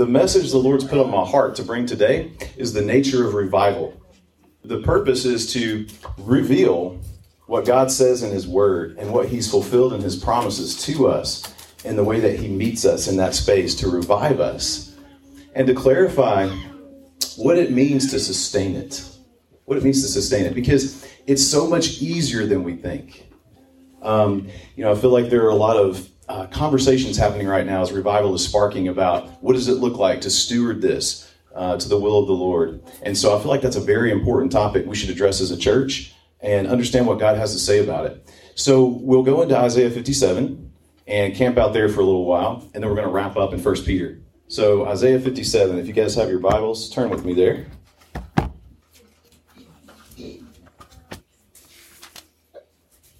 The message the Lord's put on my heart to bring today is the nature of revival. The purpose is to reveal what God says in His Word and what He's fulfilled in His promises to us and the way that He meets us in that space to revive us and to clarify what it means to sustain it. What it means to sustain it, because it's so much easier than we think. I feel like there are a lot of conversations happening right now as revival is sparking about what does it look like to steward this to the will of the Lord. And so I feel like that's a very important topic we should address as a church and understand what God has to say about it. So we'll go into Isaiah 57 and camp out there for a little while, and then we're going to wrap up in 1 Peter. So Isaiah 57, if you guys have your Bibles, turn with me there.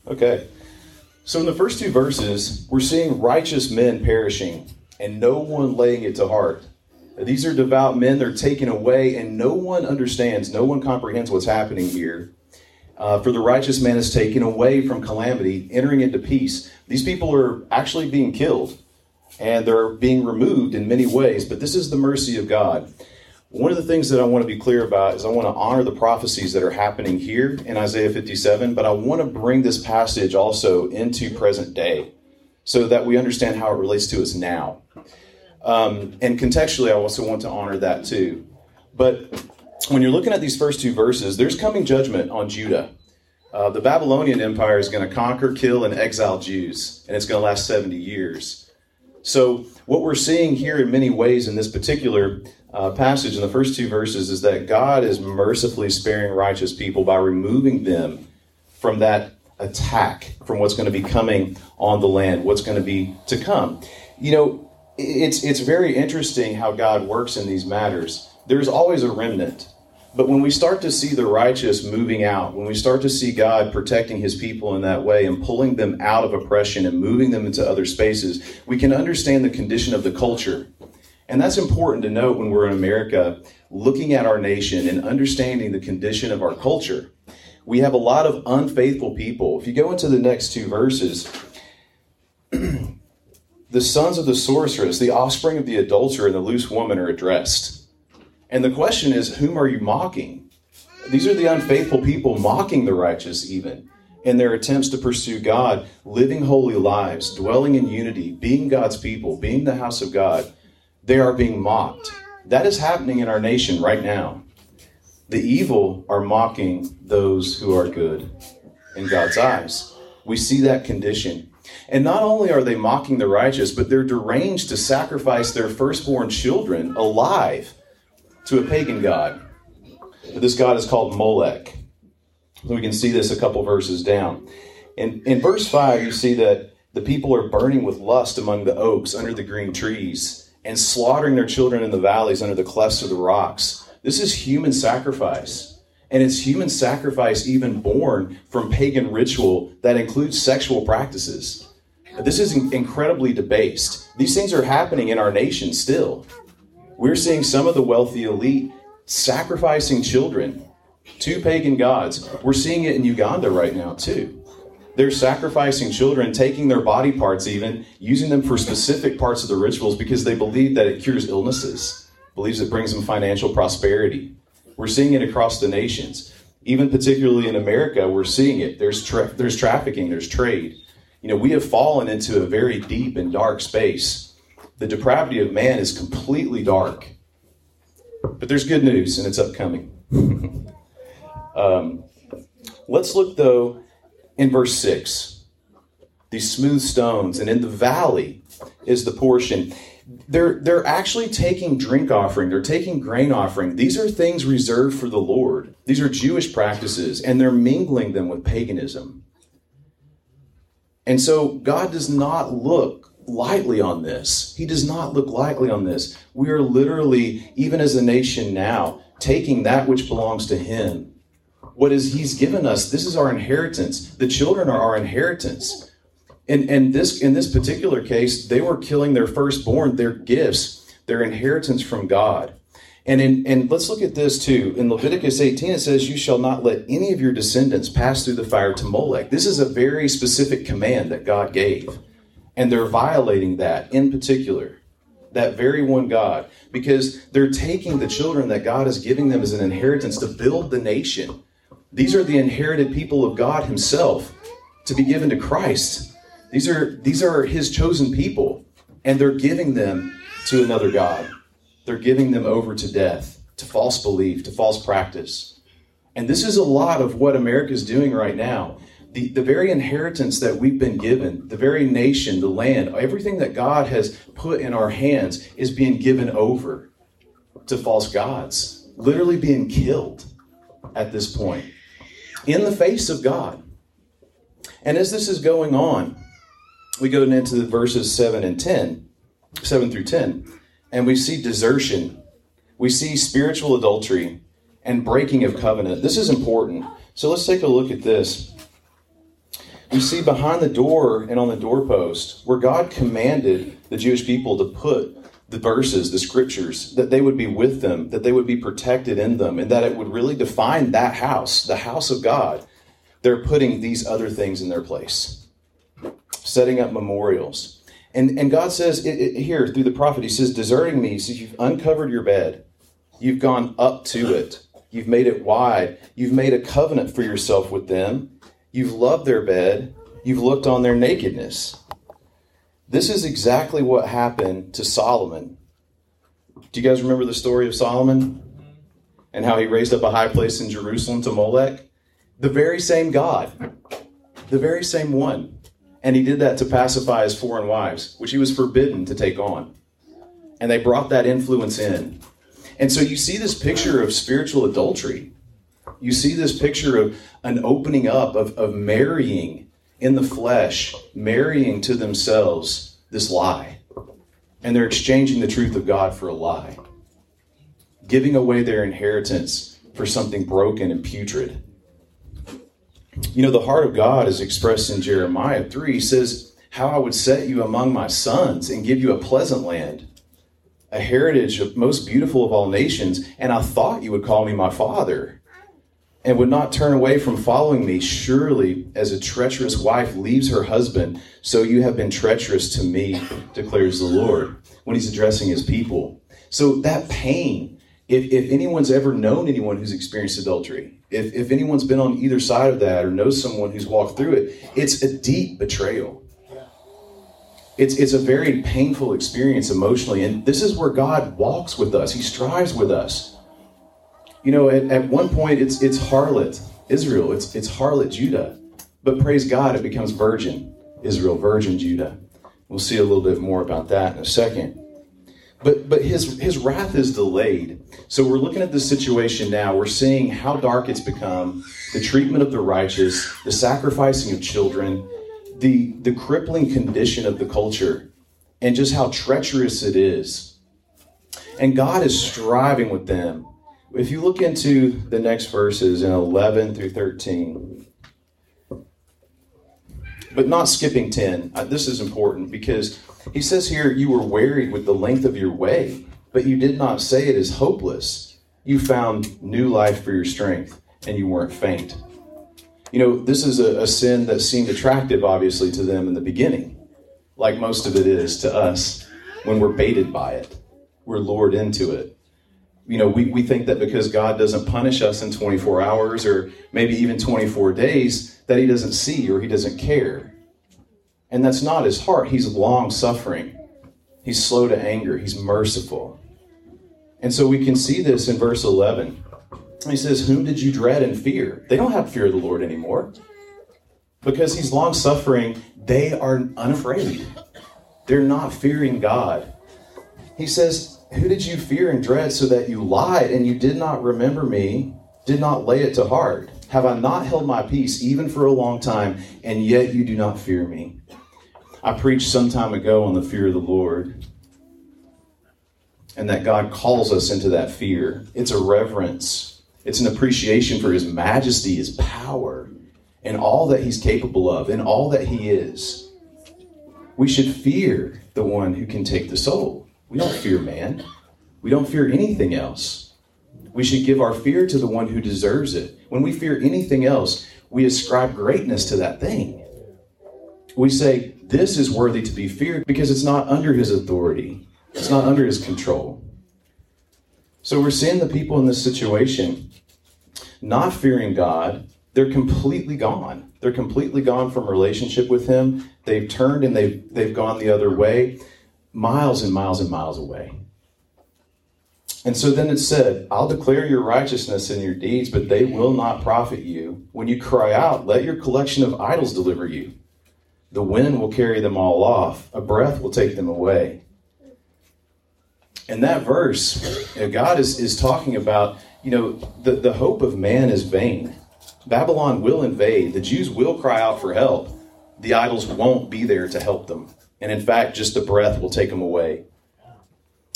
Okay. So in the first two verses, we're seeing righteous men perishing and no one laying it to heart. These are devout men. They're taken away, and no one understands. No one comprehends what's happening here. For the righteous man is taken away from calamity, entering into peace. These people are actually being killed, and they're being removed in many ways. But this is the mercy of God. One of the things that I want to be clear about is I want to honor the prophecies that are happening here in Isaiah 57, but I want to bring this passage also into present day so that we understand how it relates to us now. And contextually, I also want to honor that too. But when you're looking at these first two verses, there's coming judgment on Judah. The Babylonian Empire is going to conquer, kill, and exile Jews, and it's going to last 70 years. So what we're seeing here in many ways in this particular passage in the first two verses is that God is mercifully sparing righteous people by removing them from that attack, from what's going to be coming on the land, what's going to be to come. You know, it's very interesting how God works in these matters. There's always a remnant. But when we start to see the righteous moving out, when we start to see God protecting His people in that way and pulling them out of oppression and moving them into other spaces, we can understand the condition of the culture. And that's important to note when we're in America, looking at our nation and understanding the condition of our culture. We have a lot of unfaithful people. If you go into the next two verses, the sons of the sorceress, the offspring of the adulterer, and the loose woman are addressed. And the question is, whom are you mocking? These are the unfaithful people mocking the righteous even in their attempts to pursue God, living holy lives, dwelling in unity, being God's people, being the house of God. They are being mocked. That is happening in our nation right now. The evil are mocking those who are good in God's eyes. We see that condition. And not only are they mocking the righteous, but they're deranged to sacrifice their firstborn children alive to a pagan god. This god is called Molech. So we can see this a couple verses down. In verse 5, you see that the people are burning with lust among the oaks under the green trees and slaughtering their children in the valleys under the clefts of the rocks. This is human sacrifice. And it's human sacrifice even born from pagan ritual that includes sexual practices. This is incredibly debased. These things are happening in our nation still. We're seeing some of the wealthy elite sacrificing children to pagan gods. We're seeing it in Uganda right now, too. They're sacrificing children, taking their body parts even, using them for specific parts of the rituals because they believe that it cures illnesses, believes it brings them financial prosperity. We're seeing it across the nations. Even particularly in America, we're seeing it. There's trafficking, there's trade. You know, we have fallen into a very deep and dark space. The depravity of man is completely dark. But there's good news, and it's upcoming. Let's look, though, in verse 6. These smooth stones, and in the valley is the portion. They're actually taking drink offering. They're taking grain offering. These are things reserved for the Lord. These are Jewish practices, and they're mingling them with paganism. And so God does not look lightly on this. He does not look lightly on this. We are literally, even as a nation now, taking that which belongs to Him. What is He's given us, this is our inheritance. The children are our inheritance. And in this particular case, they were killing their firstborn, their gifts, their inheritance from God. And let's look at this too. In Leviticus 18, it says, "You shall not let any of your descendants pass through the fire to Molech." This is a very specific command that God gave. And they're violating that in particular. that very one God, because they're taking the children that God is giving them as an inheritance to build the nation. These are the inherited people of God himself to be given to Christ. These are his chosen people, and they're giving them to another God. They're giving them over to death, to false belief, to false practice. And this is a lot of what America is doing right now. The very inheritance that we've been given, the very nation, the land, everything that God has put in our hands is being given over to false gods, literally being killed at this point in the face of God. And as this is going on, we go into the verses 7 through 10, and we see desertion. We see spiritual adultery and breaking of covenant. This is important. So let's take a look at this. We see behind the door and on the doorpost where God commanded the Jewish people to put the verses, the scriptures, that they would be with them, that they would be protected in them, and that it would really define that house, the house of God. They're putting these other things in their place, setting up memorials. And God says here through the prophet, he says, deserting me, he says, you've uncovered your bed. You've gone up to it. You've made it wide. You've made a covenant for yourself with them. You've loved their bed. You've looked on their nakedness. This is exactly what happened to Solomon. Do you guys remember the story of Solomon and how he raised up a high place in Jerusalem to Molech? The very same God, the very same one. And he did that to pacify his foreign wives, which he was forbidden to take on. And they brought that influence in. And so you see this picture of spiritual adultery. You see this picture of an opening up of marrying in the flesh, marrying to themselves this lie. And they're exchanging the truth of God for a lie, giving away their inheritance for something broken and putrid. You know, the heart of God is expressed in Jeremiah 3. He says, how I would set you among my sons and give you a pleasant land, a heritage of most beautiful of all nations. And I thought you would call me my father, and would not turn away from following me. Surely, as a treacherous wife leaves her husband, so you have been treacherous to me, declares the Lord, when he's addressing his people. So that pain, if anyone's ever known anyone who's experienced adultery, if anyone's been on either side of that or knows someone who's walked through it, it's a deep betrayal. It's a very painful experience emotionally. And this is where God walks with us. He strives with us. You know, at one point, it's harlot Israel, it's harlot Judah. But praise God, it becomes virgin Israel, virgin Judah. We'll see a little bit more about that in a second. But his wrath is delayed. So we're looking at this situation now. We're seeing how dark it's become, the treatment of the righteous, the sacrificing of children, the crippling condition of the culture, and just how treacherous it is. And God is striving with them. If you look into the next verses in 11 through 13, but not skipping 10, this is important because he says here, you were wearied with the length of your way, but you did not say it is hopeless. You found new life for your strength, and you weren't faint. You know, this is a sin that seemed attractive, obviously, to them in the beginning, like most of it is to us when we're baited by it, we're lured into it. You know, we think that because God doesn't punish us in 24 hours or maybe even 24 days, that he doesn't see or he doesn't care. And that's not his heart. He's long-suffering. He's slow to anger. He's merciful. And so we can see this in verse 11. He says, whom did you dread and fear? They don't have fear of the Lord anymore. Because he's long-suffering, they are unafraid. They're not fearing God. He says, who did you fear and dread so that you lied and you did not remember me, did not lay it to heart? Have I not held my peace even for a long time, and yet you do not fear me? I preached some time ago on the fear of the Lord and that God calls us into that fear. It's a reverence. It's an appreciation for his majesty, his power, and all that he's capable of and all that he is. We should fear the one who can take the soul. We don't fear man. We don't fear anything else. We should give our fear to the one who deserves it. When we fear anything else, we ascribe greatness to that thing. We say, this is worthy to be feared because it's not under his authority. It's not under his control. So we're seeing the people in this situation not fearing God. They're completely gone. They're completely gone from relationship with him. They've turned and they've gone the other way, miles and miles and miles away. And so then it said, I'll declare your righteousness and your deeds, but they will not profit you. When you cry out, let your collection of idols deliver you. The wind will carry them all off. A breath will take them away. In that verse, you know, God is talking about, you know, the hope of man is vain. Babylon will invade. The Jews will cry out for help. The idols won't be there to help them. And in fact, just the breath will take them away.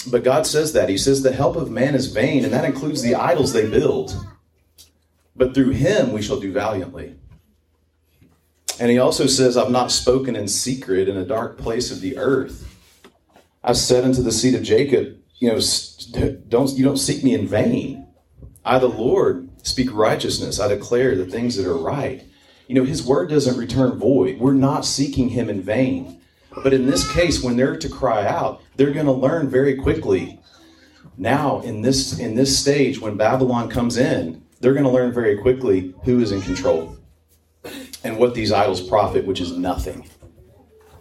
But God says that. He says the help of man is vain, and that includes the idols they build. But through him we shall do valiantly. And he also says, I've not spoken in secret in a dark place of the earth. I've said unto the seed of Jacob, you know, you don't seek me in vain. I, the Lord, speak righteousness. I declare the things that are right. You know, his word doesn't return void. We're not seeking him in vain. But in this case, when they're to cry out, they're going to learn very quickly. Now, in this stage, when Babylon comes in, they're going to learn very quickly who is in control and what these idols profit, which is nothing,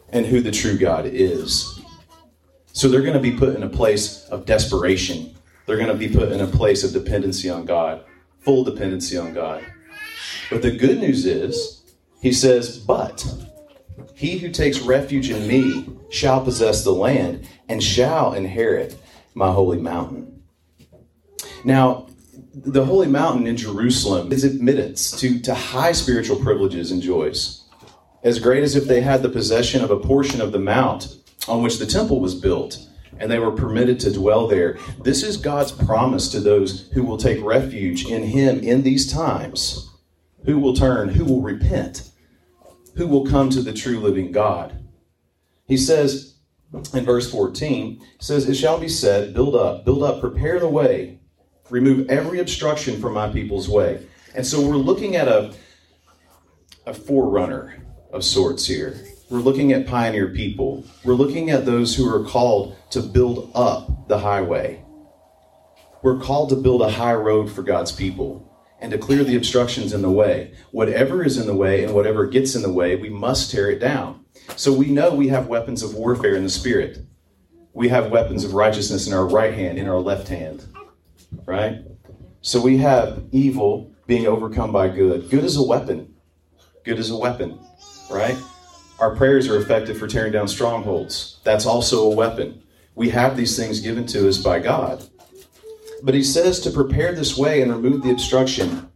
and who the true God is. So they're going to be put in a place of desperation. They're going to be put in a place of dependency on God, full dependency on God. But the good news is, he says, but he who takes refuge in me shall possess the land and shall inherit my holy mountain. Now, the holy mountain in Jerusalem is admittance to high spiritual privileges and joys, as great as if they had the possession of a portion of the mount on which the temple was built, and they were permitted to dwell there. This is God's promise to those who will take refuge in him in these times, who will turn, who will repent, who will come to the true living God. He says in verse 14, says, it shall be said, build up, prepare the way, remove every obstruction from my people's way. And so we're looking at a forerunner of sorts here. We're looking at pioneer people. We're looking at those who are called to build up the highway. We're called to build a high road for God's people, and to clear the obstructions in the way. Whatever is in the way and whatever gets in the way, we must tear it down. So we know we have weapons of warfare in the spirit. We have weapons of righteousness in our right hand, in our left hand, right? So we have evil being overcome by good. Good is a weapon. Good is a weapon, right? Our prayers are effective for tearing down strongholds. That's also a weapon. We have these things given to us by God. But he says to prepare this way and remove the obstruction.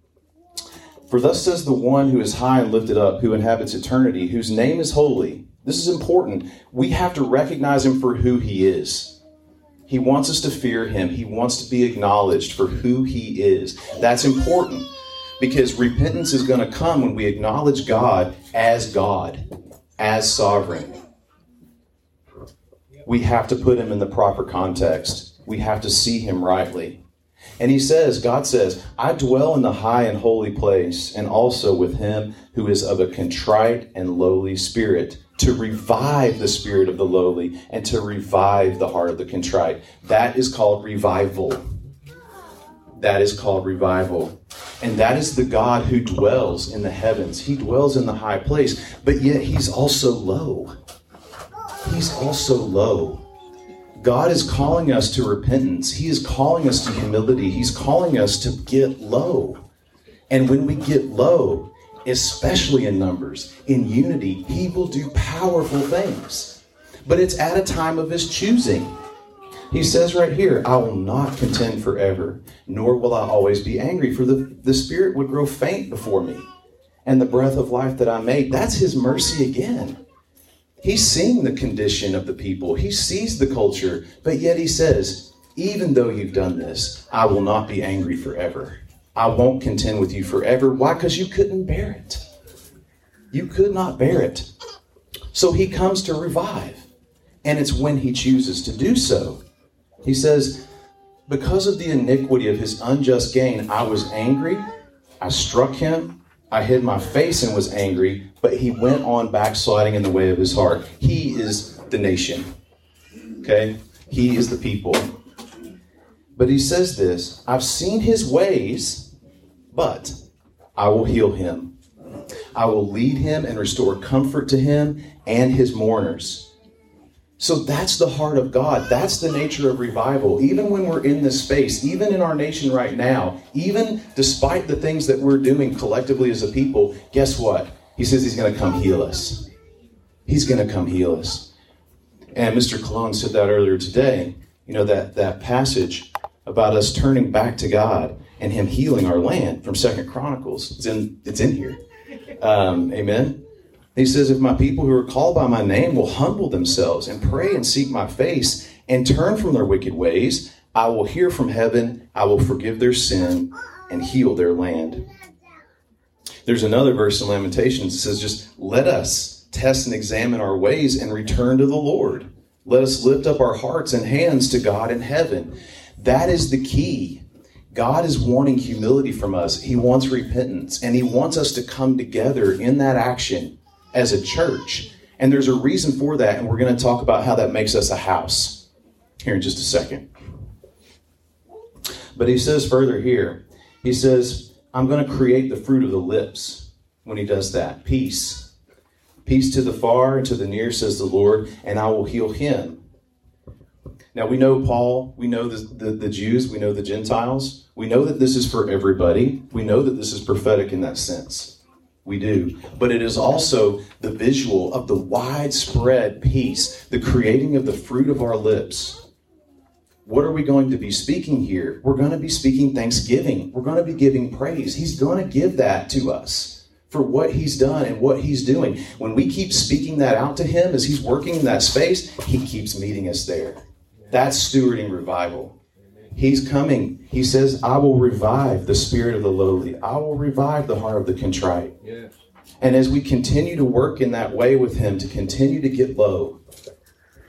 For thus says the one who is high and lifted up, who inhabits eternity, whose name is holy. This is important. We have to recognize him for who he is. He wants us to fear him. He wants to be acknowledged for who he is. That's important, because repentance is going to come when we acknowledge God, as sovereign. We have to put him in the proper context. We have to see him rightly. And he says, God says, I dwell in the high and holy place, and also with him who is of a contrite and lowly spirit, to revive the spirit of the lowly and to revive the heart of the contrite. That is called revival. That is called revival. And that is the God who dwells in the heavens. He dwells in the high place, but yet he's also low. He's also low. God is calling us to repentance. He is calling us to humility. He's calling us to get low. And when we get low, especially in numbers, in unity, he will do powerful things. But it's at a time of his choosing. He says right here, I will not contend forever, nor will I always be angry, for the spirit would grow faint before me, and the breath of life that I made. That's his mercy again. He's seeing the condition of the people. He sees the culture, but yet he says, even though you've done this, I will not be angry forever. I won't contend with you forever. Why? Because you couldn't bear it. You could not bear it. So he comes to revive, and it's when he chooses to do so. He says, because of the iniquity of his unjust gain, I was angry, I struck him, I hid my face and was angry, but he went on backsliding in the way of his heart. He is the nation. Okay? He is the people. But he says this, I've seen his ways, but I will heal him. I will lead him and restore comfort to him and his mourners. So that's the heart of God. That's the nature of revival. Even when we're in this space, even in our nation right now, even despite the things that we're doing collectively as a people, guess what? He says he's going to come heal us. He's going to come heal us. And Mr. Colin said that earlier today, you know, that passage about us turning back to God and him healing our land from Second Chronicles. It's in here. Amen. He says, if my people who are called by my name will humble themselves and pray and seek my face and turn from their wicked ways, I will hear from heaven. I will forgive their sin and heal their land. There's another verse in Lamentations that says, just let us test and examine our ways and return to the Lord. Let us lift up our hearts and hands to God in heaven. That is the key. God is wanting humility from us. He wants repentance, and he wants us to come together in that action as a church. And there's a reason for that, and we're going to talk about how that makes us a house here in just a second. But he says further here, he says, I'm going to create the fruit of the lips when he does that. Peace. Peace to the far and to the near, says the Lord, and I will heal him. Now, we know Paul, we know the Jews, we know the Gentiles. We know that this is for everybody. We know that this is prophetic in that sense. We do. But it is also the visual of the widespread peace, the creating of the fruit of our lips. What are we going to be speaking here? We're going to be speaking thanksgiving. We're going to be giving praise. He's going to give that to us for what he's done and what he's doing. When we keep speaking that out to him as he's working in that space, he keeps meeting us there. That's stewarding revival. He's coming. He says, I will revive the spirit of the lowly. I will revive the heart of the contrite. Yes. And as we continue to work in that way with him, to continue to get low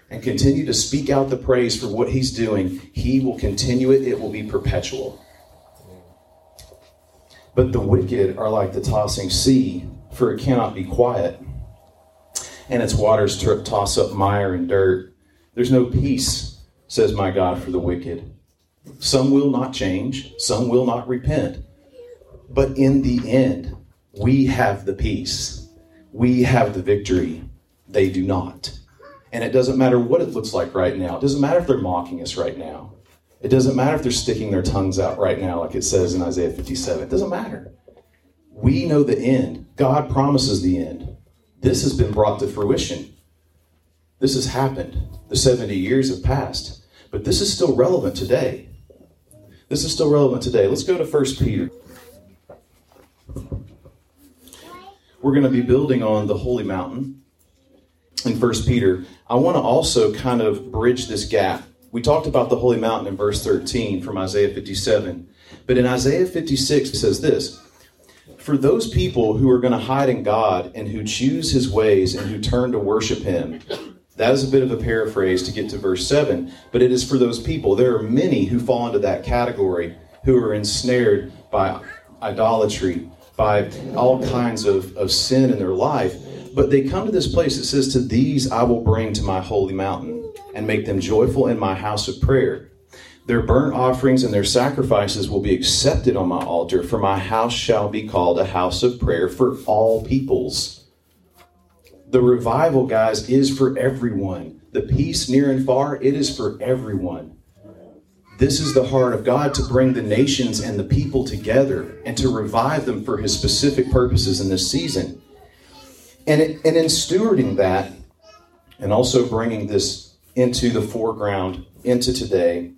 and continue to speak out the praise for what he's doing, he will continue it. It will be perpetual. But the wicked are like the tossing sea, for it cannot be quiet. And its waters toss up mire and dirt. There's no peace, says my God, for the wicked. Some will not change. Some will not repent. But in the end, we have the peace. We have the victory. They do not. And it doesn't matter what it looks like right now. It doesn't matter if they're mocking us right now. It doesn't matter if they're sticking their tongues out right now, like it says in Isaiah 57. It doesn't matter. We know the end. God promises the end. This has been brought to fruition. This has happened. The 70 years have passed. But this is still relevant today. This is still relevant today. Let's go to 1 Peter. We're going to be building on the Holy Mountain in 1 Peter. I want to also kind of bridge this gap. We talked about the Holy Mountain in verse 13 from Isaiah 57. But in Isaiah 56, it says this, for those people who are going to hide in God and who choose his ways and who turn to worship him. That is a bit of a paraphrase to get to verse 7, but it is for those people. There are many who fall into that category who are ensnared by idolatry, by all kinds of sin in their life. But they come to this place that says, to these I will bring to my holy mountain and make them joyful in my house of prayer. Their burnt offerings and their sacrifices will be accepted on my altar, for my house shall be called a house of prayer for all peoples. The revival, guys, is for everyone. The peace near and far, it is for everyone. This is the heart of God, to bring the nations and the people together and to revive them for his specific purposes in this season. And in stewarding that, and also bringing this into the foreground, into today,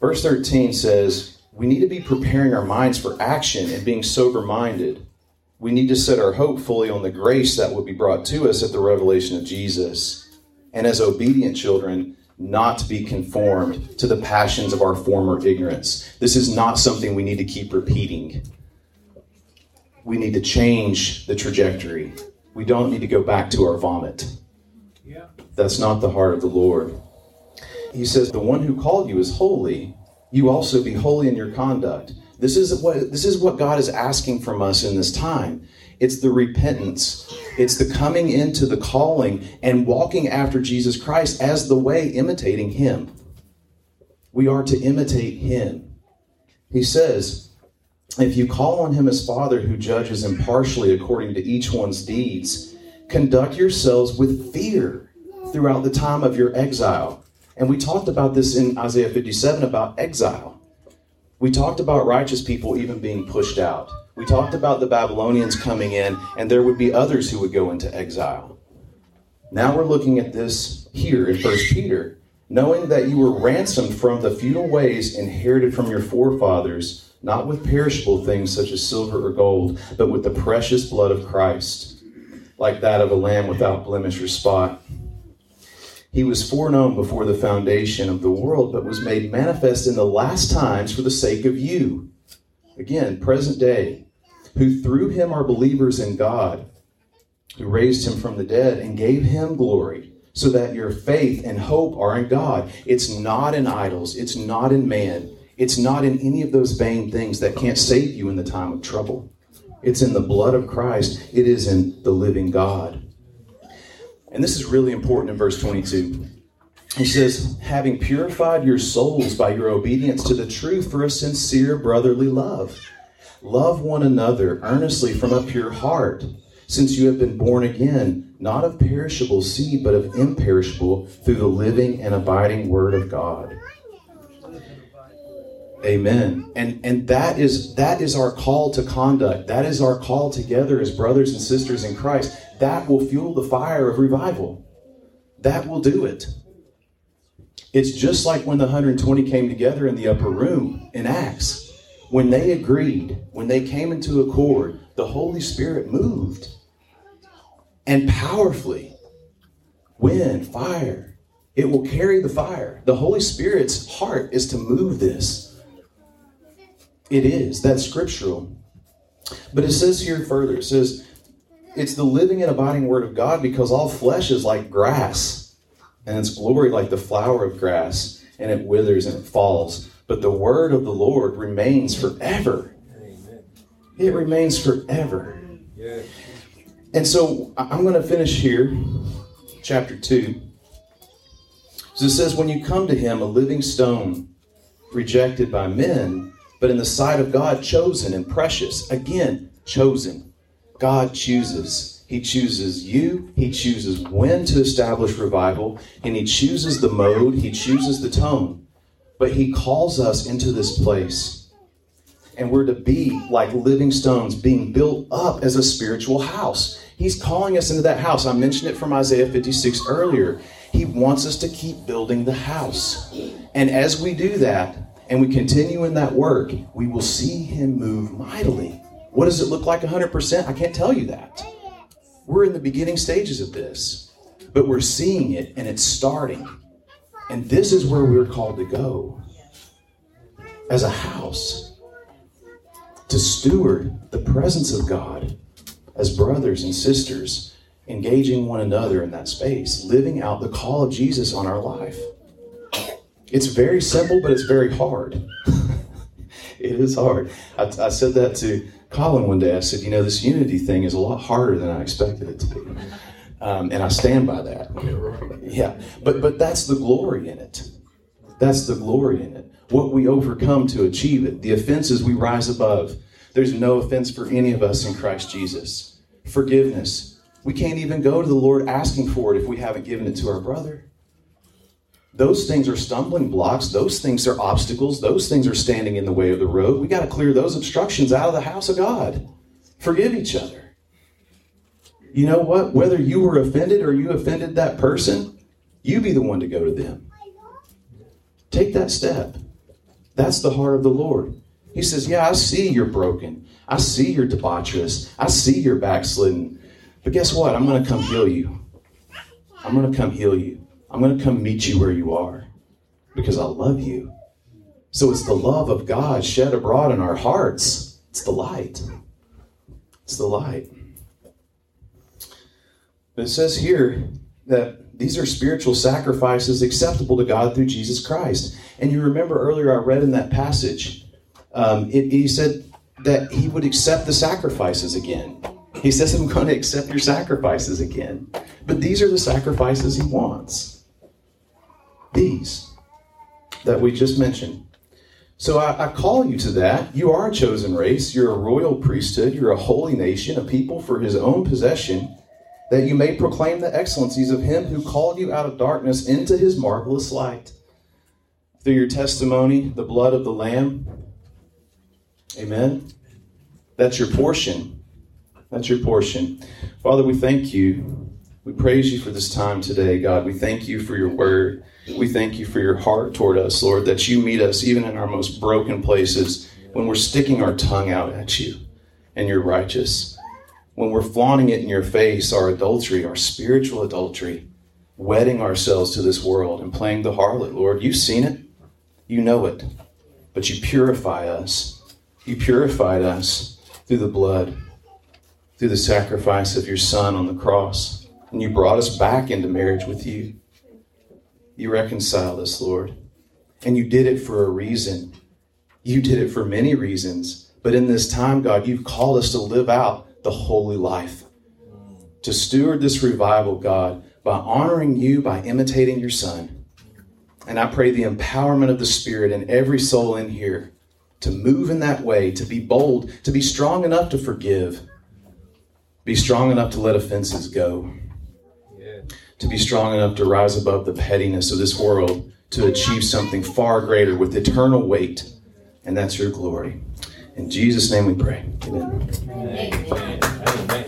verse 13 says, we need to be preparing our minds for action and being sober-minded. We need to set our hope fully on the grace that will be brought to us at the revelation of Jesus. And as obedient children, not to be conformed to the passions of our former ignorance. This is not something we need to keep repeating. We need to change the trajectory. We don't need to go back to our vomit. Yeah. That's not the heart of the Lord. He says, the one who called you is holy. You also be holy in your conduct. This is what God is asking from us in this time. It's the repentance. It's the coming into the calling and walking after Jesus Christ as the way, imitating him. We are to imitate him. He says, if you call on him as Father who judges impartially according to each one's deeds, conduct yourselves with fear throughout the time of your exile. And we talked about this in Isaiah 57 about exile. We talked about righteous people even being pushed out. We talked about the Babylonians coming in, and there would be others who would go into exile. Now we're looking at this here in 1 Peter. Knowing that you were ransomed from the futile ways inherited from your forefathers, not with perishable things such as silver or gold, but with the precious blood of Christ, like that of a lamb without blemish or spot. He was foreknown before the foundation of the world, but was made manifest in the last times for the sake of you. Again, present day, who through him are believers in God, who raised him from the dead and gave him glory, so that your faith and hope are in God. It's not in idols. It's not in man. It's not in any of those vain things that can't save you in the time of trouble. It's in the blood of Christ. It is in the living God. And this is really important in verse 22. He says, having purified your souls by your obedience to the truth for a sincere brotherly love. Love one another earnestly from a pure heart, since you have been born again, not of perishable seed, but of imperishable, through the living and abiding word of God. Amen. And that is our call to conduct. That is our call together as brothers and sisters in Christ. That will fuel the fire of revival. That will do it. It's just like when the 120 came together in the upper room in Acts. When they agreed, when they came into accord, the Holy Spirit moved. And powerfully. Wind, fire. It will carry the fire. The Holy Spirit's heart is to move this. It is. That's scriptural. But it says here further, it says, it's the living and abiding word of God, because all flesh is like grass, and its glory like the flower of grass, and it withers and it falls. But the word of the Lord remains forever. Amen. It remains forever. Yes. And so I'm going to finish here, chapter 2. So it says, when you come to him, a living stone, rejected by men, but in the sight of God, chosen and precious. Again, chosen. God chooses. He chooses you. He chooses when to establish revival. And he chooses the mode. He chooses the tone. But he calls us into this place. And we're to be like living stones, being built up as a spiritual house. He's calling us into that house. I mentioned it from Isaiah 56 earlier. He wants us to keep building the house. And as we do that, and we continue in that work, we will see him move mightily. What does it look like 100%? I can't tell you that. We're in the beginning stages of this, but we're seeing it and it's starting. And this is where we're called to go as a house, to steward the presence of God as brothers and sisters, engaging one another in that space, living out the call of Jesus on our life. It's very simple, but it's very hard. It is hard. I said that to Colin one day. I said, this unity thing is a lot harder than I expected it to be. And I stand by that. Yeah, but that's the glory in it. That's the glory in it. What we overcome to achieve it. The offenses we rise above. There's no offense for any of us in Christ Jesus. Forgiveness. We can't even go to the Lord asking for it if we haven't given it to our brother. Those things are stumbling blocks. Those things are obstacles. Those things are standing in the way of the road. We got to clear those obstructions out of the house of God. Forgive each other. You know what? Whether you were offended or you offended that person, you be the one to go to them. Take that step. That's the heart of the Lord. He says, yeah, I see you're broken. I see you're debaucherous. I see you're backslidden. But guess what? I'm going to come heal you. I'm going to come heal you. I'm going to come meet you where you are because I love you. So it's the love of God shed abroad in our hearts. It's the light. It's the light. But it says here that these are spiritual sacrifices acceptable to God through Jesus Christ. And you remember earlier I read in that passage, he said that he would accept the sacrifices again. He says, I'm going to accept your sacrifices again. But these are the sacrifices he wants. These that we just mentioned. So I call you to that. You are a chosen race. You're a royal priesthood. You're a holy nation, a people for his own possession, that you may proclaim the excellencies of him who called you out of darkness into his marvelous light. Through your testimony, the blood of the Lamb. Amen. That's your portion. That's your portion. Father, we thank you. We praise you for this time today, God. We thank you for your word. We thank you for your heart toward us, Lord, that you meet us even in our most broken places when we're sticking our tongue out at you and you're righteous. When we're flaunting it in your face, our adultery, our spiritual adultery, wedding ourselves to this world and playing the harlot, Lord. You've seen it. You know it. But you purify us. You purified us through the blood, through the sacrifice of your Son on the cross. And you brought us back into marriage with you. You reconciled us, Lord. And you did it for a reason. You did it for many reasons. But in this time, God, you've called us to live out the holy life, to steward this revival, God, by honoring you, by imitating your Son. And I pray the empowerment of the Spirit in every soul in here to move in that way, to be bold, to be strong enough to forgive, be strong enough to let offenses go, to be strong enough to rise above the pettiness of this world, to achieve something far greater with eternal weight, and that's your glory. In Jesus' name we pray. Amen. Amen. Amen.